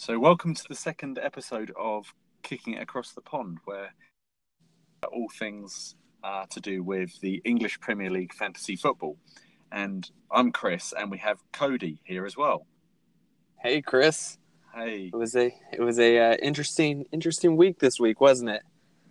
So welcome to the second episode of Kicking It Across the Pond, where all things are to do with the English Premier League fantasy football. And I'm Chris, and we have Cody here as well. Hey, Chris. Hey. It was a interesting week this week, wasn't it?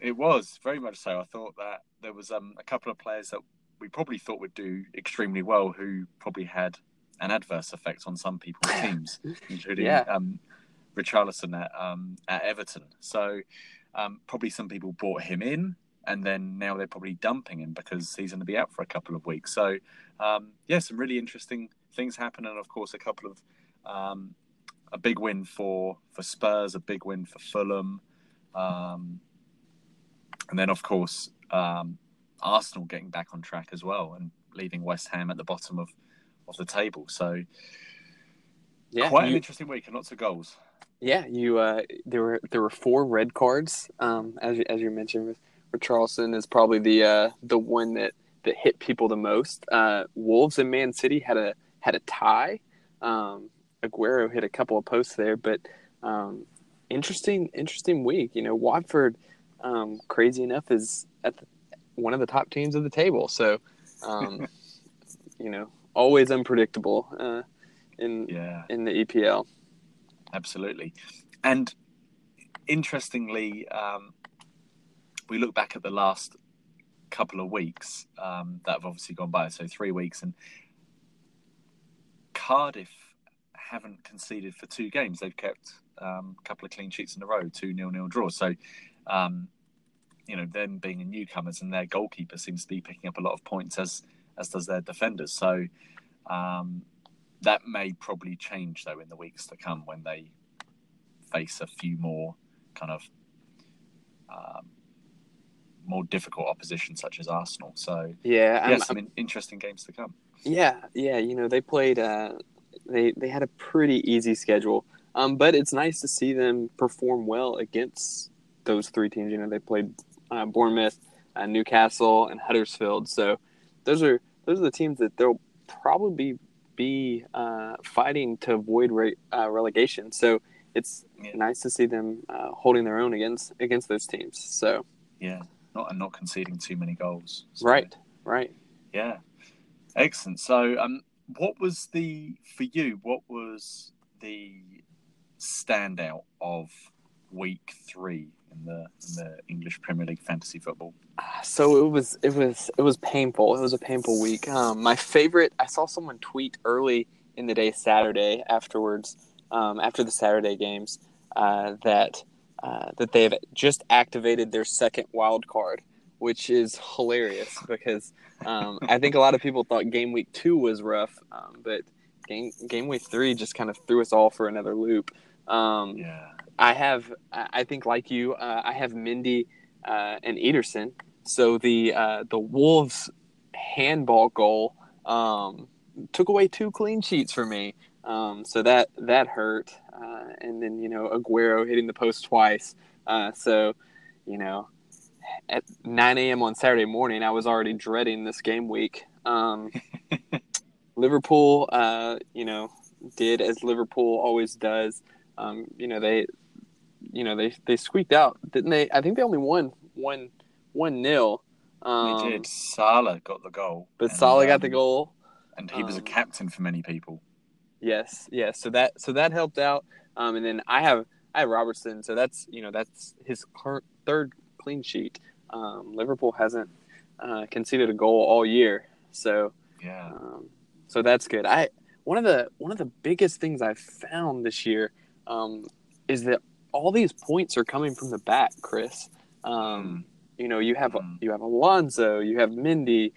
It was, very much so. I thought that there was a couple of players that we probably thought would do extremely well who probably had an adverse effect on some people's teams, including... Yeah. Richarlison at Everton. So probably some people bought him in, and then now they're probably dumping him because he's going to be out for a couple of weeks. So some really interesting things happen, and of course a couple of a big win for Spurs, a big win for Fulham, and then of course Arsenal getting back on track as well and leaving West Ham at the bottom of the table. So yeah, quite an interesting week and lots of goals. Yeah, there were four red cards. As you mentioned, Richarlison is probably the one that hit people the most. Wolves and Man City had a tie. Aguero hit a couple of posts there, but interesting week. You know, Watford, crazy enough, is at one of the top teams of the table. So, you know, always unpredictable in the EPL. Absolutely. And interestingly, we look back at the last couple of weeks that have obviously gone by, so 3 weeks, and Cardiff haven't conceded for two games. They've kept a couple of clean sheets in a row, 2-0-0 draws. So, you know, them being newcomers, and their goalkeeper seems to be picking up a lot of points, as does their defenders. So, that may probably change, though, in the weeks to come when they face a few more kind of more difficult opposition, such as Arsenal. So, some interesting games to come. Yeah. You know, they played they had a pretty easy schedule, but it's nice to see them perform well against those three teams. You know, they played Bournemouth, Newcastle, and Huddersfield. So those are the teams that they'll probably be fighting to avoid relegation, so it's nice to see them holding their own against those teams. So not conceding too many goals. So. Right. Yeah, excellent. So, what was the standout of Week 3 in the English Premier League fantasy football? So it was painful. It was a painful week. My favorite, I saw someone tweet early in the day Saturday afterwards, after the Saturday games, that they've just activated their second wild card, which is hilarious because I think a lot of people thought game week 2 was rough, but game week 3 just kind of threw us all for another loop. I think, like you, I have Mendy and Ederson. So the Wolves handball goal took away two clean sheets for me. So that hurt. And then, you know, Aguero hitting the post twice. So, you know, at 9 a.m. on Saturday morning, I was already dreading this game week. Liverpool, you know, did as Liverpool always does. They squeaked out, didn't they? I think they only won 1-0. They did. Salah got the goal. But Salah got the goal. And he was a captain for many people. Yes. So that helped out. And then I have Robertson. So that's his third clean sheet. Liverpool hasn't conceded a goal all year. So yeah. So that's good. One of the biggest things I've found this year is that all these points are coming from the back, Chris. You know, you have Alonso, you have Mendy.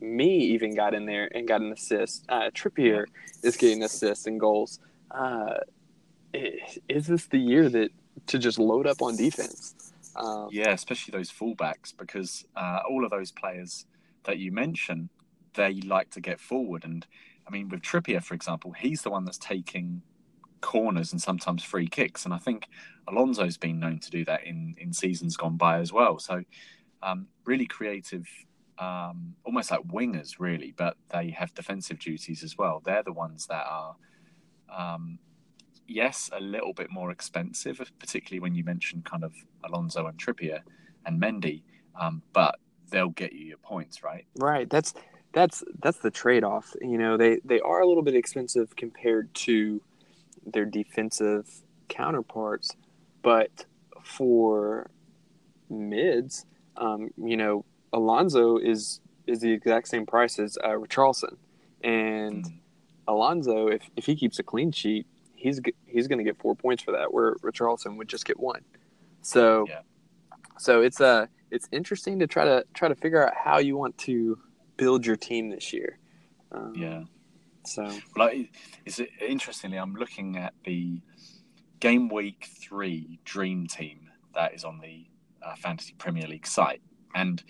Me even got in there and got an assist. Trippier is getting assists and goals. Is this the year to just load up on defense? Especially those fullbacks, because all of those players that you mentioned, they like to get forward. And, I mean, with Trippier, for example, he's the one that's taking corners and sometimes free kicks, and I think Alonso's been known to do that in seasons gone by as well. So really creative, almost like wingers really, but they have defensive duties as well. They're the ones that are yes, a little bit more expensive, particularly when you mention kind of Alonso and Trippier and Mendy, but they'll get you your points, right? Right. That's the trade-off. You know, they are a little bit expensive compared to their defensive counterparts, but for mids, you know, Alonso is the exact same price as Richarlison, and Alonso, if he keeps a clean sheet, he's going to get 4 points for that, where Richarlison would just get one. So, yeah. So it's interesting to try to figure out how you want to build your team this year. So, like, interestingly, I'm looking at the game week 3 dream team that is on the Fantasy Premier League site, and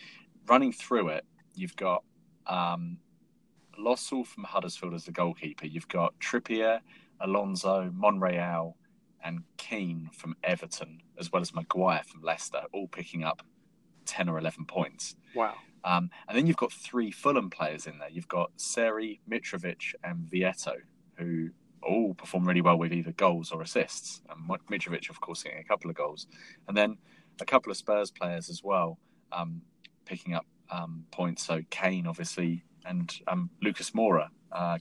running through it, you've got Lossell from Huddersfield as the goalkeeper. You've got Trippier, Alonso, Monreal, and Keane from Everton, as well as Maguire from Leicester, all picking up 10 or 11 points. Wow. And then you've got 3 Fulham players in there. You've got Seri, Mitrovic, and Vieto, who all perform really well with either goals or assists. And Mitrovic, of course, getting a couple of goals. And then a couple of Spurs players as well, picking up points. So Kane, obviously, and Lucas Moura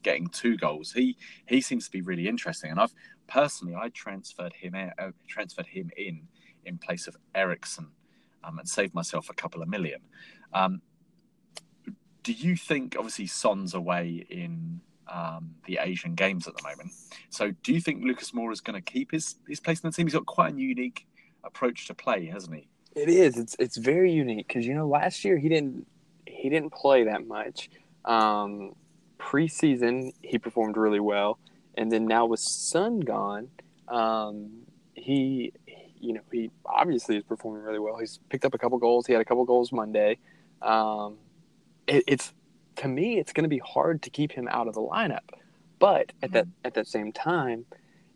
getting 2 goals. He seems to be really interesting. And I've personally, I transferred him in place of Ederson, and saved myself a couple of million. Do you think, obviously, Son's away in the Asian Games at the moment. So do you think Lucas Moura is going to keep his place in the team? He's got quite a unique approach to play, hasn't he? It is. It's very unique because, you know, last year he didn't play that much. Preseason, he performed really well, and then now with Son gone, he obviously is performing really well. He's picked up a couple goals. He had a couple goals Monday. It's to me, it's going to be hard to keep him out of the lineup. But at that same time,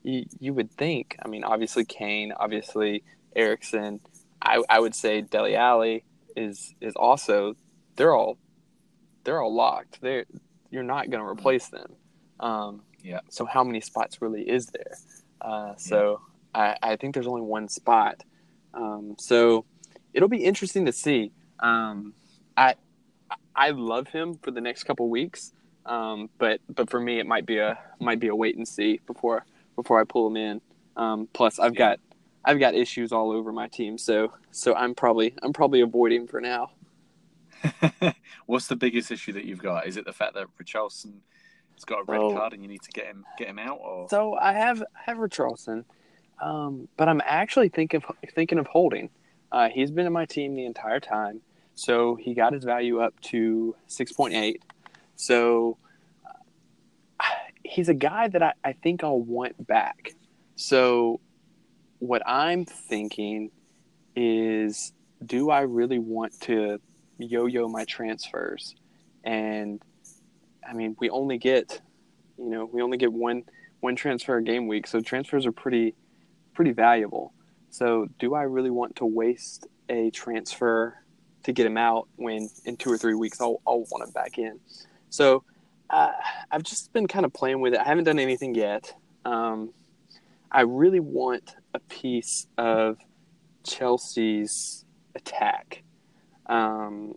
you would think. I mean, obviously Kane, obviously Ederson. I would say Dele Alli is also. They're all locked. You're not going to replace them. Yeah. So how many spots really is there? I think there's only one spot. So it'll be interesting to see. I love him for the next couple weeks. But for me, it might be a wait and see before I pull him in. Plus, I've got issues all over my team, so I'm probably avoiding for now. What's the biggest issue that you've got? Is it the fact that Richarlison has got a red card and you need to get him out? Or so I have Richarlison, but I'm actually thinking of holding. He's been in my team the entire time, so he got his value up to 6.8. So he's a guy that I think I'll want back. So what I'm thinking is, do I really want to yo-yo my transfers? And I mean, we only get one transfer a game week, so transfers are pretty valuable. So do I really want to waste a transfer to get him out when in 2 or 3 weeks I'll want him back in? So I've just been kind of playing with it. I haven't done anything yet. I really want a piece of Chelsea's attack. And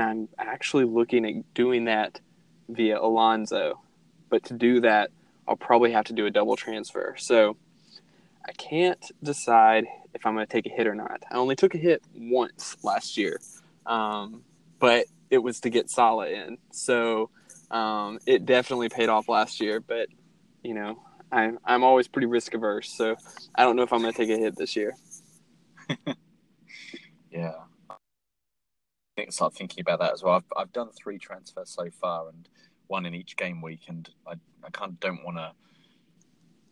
I'm actually looking at doing that via Alonso. But to do that, I'll probably have to do a double transfer. So I can't decide if I'm going to take a hit or not. I only took a hit once last year, but it was to get Salah in. So it definitely paid off last year. But, you know, I'm always pretty risk-averse, so I don't know if I'm going to take a hit this year. Yeah. I think start thinking about that as well. I've done 3 transfers so far, and one in each game week, and I kind of don't want to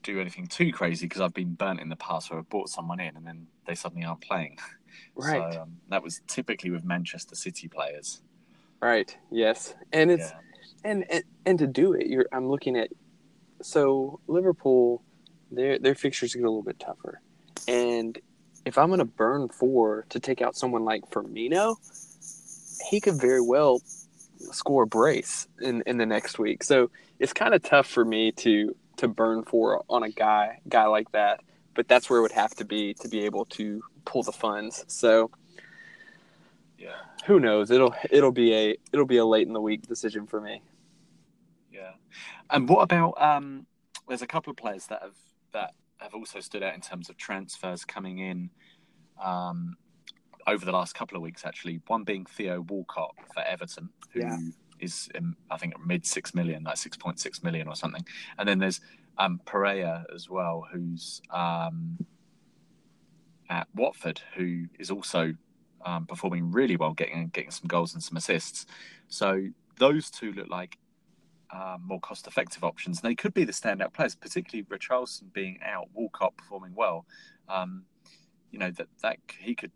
do anything too crazy because I've been burnt in the past where I've bought someone in and then they suddenly aren't playing. Right. So that was typically with Manchester City players. Right. Yes. And it's and to do it, I'm looking at, so Liverpool, their fixtures get a little bit tougher, and if I'm going to burn 4 to take out someone like Firmino, he could very well score a brace in the next week. So it's kind of tough for me to to burn for on a guy like that. But that's where it would have to be able to pull the funds. So yeah, who knows? It'll be a late in the week decision for me. Yeah. And what about there's a couple of players that have also stood out in terms of transfers coming in over the last couple of weeks, actually. One being Theo Walcott for Everton, who is, I think, mid 6 million, like 6.6 million or something. And then there's Pereyra as well, who's at Watford, who is also performing really well, getting some goals and some assists. So those two look like more cost-effective options. They could be the standout players, particularly Richarlison being out, Walcott performing well. That he could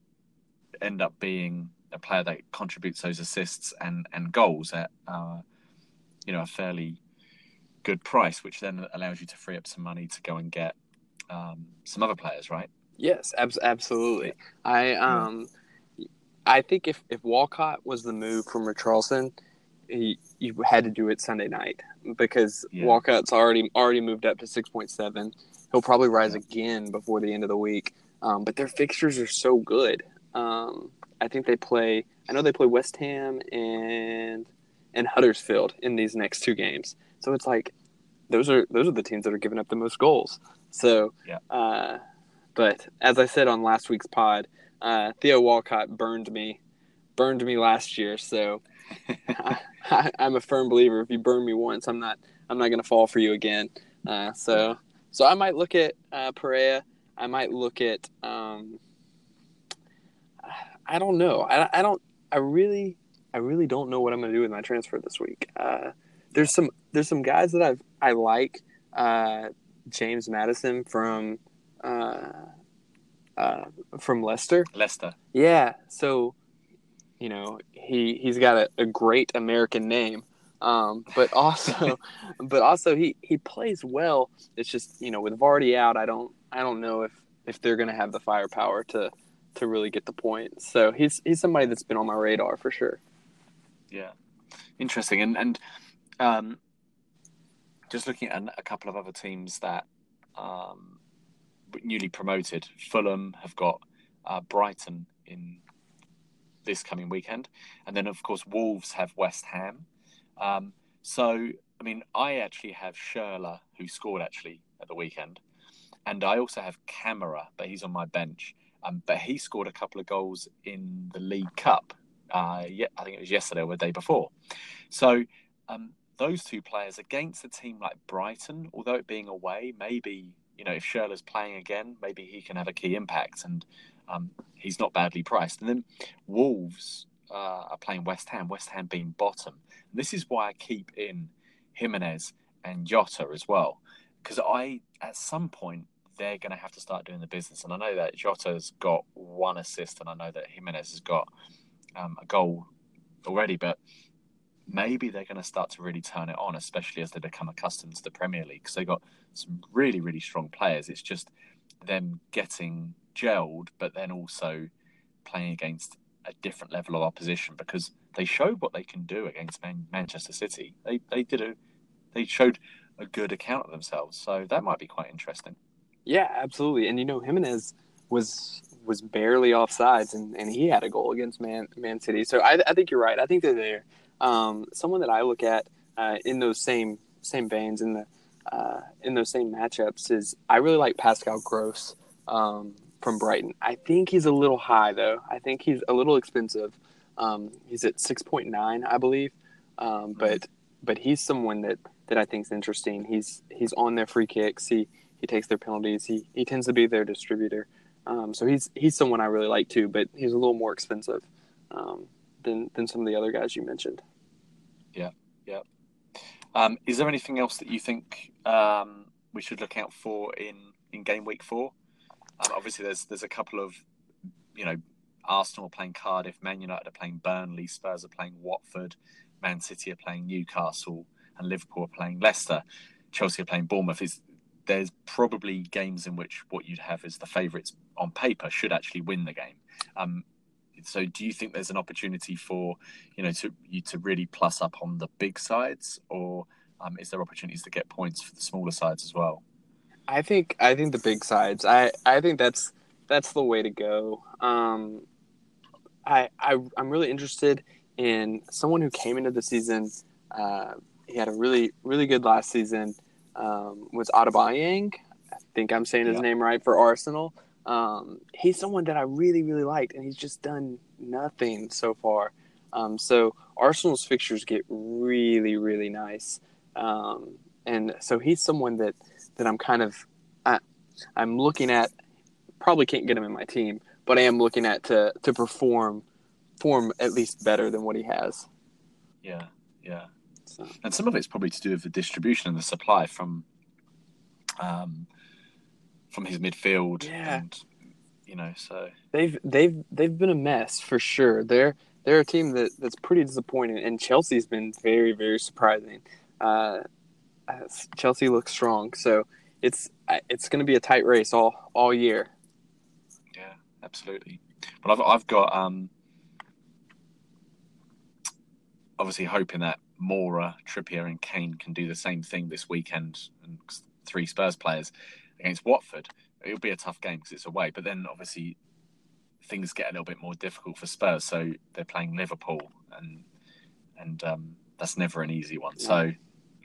end up being a player that contributes those assists and goals at a fairly good price, which then allows you to free up some money to go and get some other players, right? Yes, absolutely. Yeah. I think if Walcott was the move from Richarlison, you had to do it Sunday night because Walcott's already moved up to 6.7. He'll probably rise again before the end of the week. But their fixtures are so good. I know they play West Ham and Huddersfield in these next two games. So it's like those are the teams that are giving up the most goals. So, but as I said on last week's pod, Theo Walcott burned me last year. So I'm a firm believer. If you burn me once, I'm not going to fall for you again. So I might look at Pereyra. I might look at I don't know. I really don't know what I'm going to do with my transfer this week. There's some guys that I like. James Madison from Leicester. Yeah. So, he's got a great American name. But also he plays well. It's just, with Vardy out, I don't know if they're going to have the firepower to really get the point. So he's somebody that's been on my radar for sure. Yeah. Interesting. And just looking at a couple of other teams that newly promoted, Fulham have got Brighton in this coming weekend. And then, of course, Wolves have West Ham. I actually have Schürrle, who scored actually at the weekend. And I also have Camara, but he's on my bench. But he scored a couple of goals in the League Cup. I think it was yesterday or the day before. So those two players against a team like Brighton, although it being away, maybe, if Schürrle's playing again, maybe he can have a key impact and he's not badly priced. And then Wolves are playing West Ham being bottom. And this is why I keep in Jimenez and Jota as well, because at some point, they're going to have to start doing the business. And I know that Jota's got one assist and I know that Jimenez has got a goal already, but maybe they're going to start to really turn it on, especially as they become accustomed to the Premier League, because they've got some really, really strong players. It's just them getting gelled, but then also playing against a different level of opposition, because they showed what they can do against Manchester City. They showed a good account of themselves. So that might be quite interesting. Yeah, absolutely. And, Jimenez was barely offsides, and he had a goal against Man City. So I think you're right. I think they're there. Someone that I look at in those same veins, in those same matchups, is I really like Pascal Gross from Brighton. I think he's a little high, though. I think he's a little expensive. He's at 6.9, I believe. But he's someone that I think is interesting. He's on their free kicks. He takes their penalties. He tends to be their distributor. So he's someone I really like too, but he's a little more expensive than some of the other guys you mentioned. Yeah, yeah. Is there anything else that you think we should look out for in game week 4? Obviously, there's a couple of, Arsenal are playing Cardiff, Man United are playing Burnley, Spurs are playing Watford, Man City are playing Newcastle, and Liverpool are playing Leicester. Chelsea are playing Bournemouth. There's probably games in which what you'd have is the favourites on paper should actually win the game. So do you think there's an opportunity for, to really plus up on the big sides, or is there opportunities to get points for the smaller sides as well? I think the big sides. I think that's the way to go. I'm really interested in someone who came into the season. He had a really, really good last season. Was Adebayang. I think I'm saying his name right, for Arsenal. He's someone that I really, really liked, and he's just done nothing so far. So Arsenal's fixtures get really, really nice. And so he's someone that I'm kind of I'm looking at. Probably can't get him in my team, but I am looking at to perform at least better than what he has. Yeah, yeah. So. And some of it's probably to do with the distribution and the supply from his midfield. Yeah. And, you know, so they've been a mess for sure. They're a team that's pretty disappointing, and Chelsea's been very, very surprising. Chelsea looks strong, so it's going to be a tight race all year. Yeah, absolutely. But I've got obviously hoping that Moura, Trippier, and Kane can do the same thing this weekend, and 3 Spurs players against Watford. It'll be a tough game because it's away, but then obviously things get a little bit more difficult for Spurs. So they're playing Liverpool, and that's never an easy one. Yeah.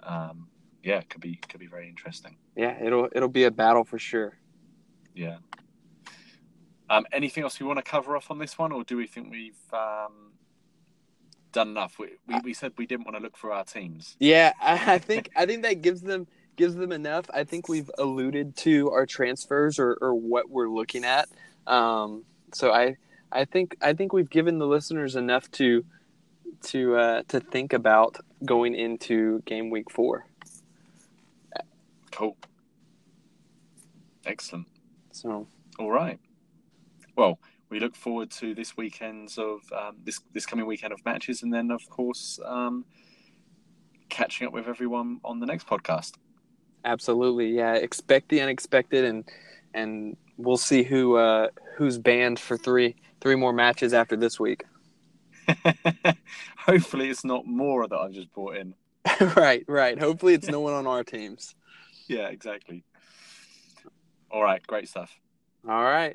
So. Yeah, it could be very interesting. Yeah, it'll be a battle for sure. Yeah. Anything else we want to cover off on this one, or do we think we've done enough? We said we didn't want to look for our teams. Yeah, I think that gives them enough. I think we've alluded to our transfers or what we're looking at. So I think we've given the listeners enough to think about going into game week 4. Cool. Excellent. So, all right. Well, we look forward to this weekend's of this coming weekend of matches, and then, of course, catching up with everyone on the next podcast. Absolutely. Yeah. Expect the unexpected, and we'll see who's banned for three more matches after this week. Hopefully, it's not Moura that I've just brought in. Right. Hopefully, it's no one on our teams. Yeah, exactly. All right, great stuff. All right.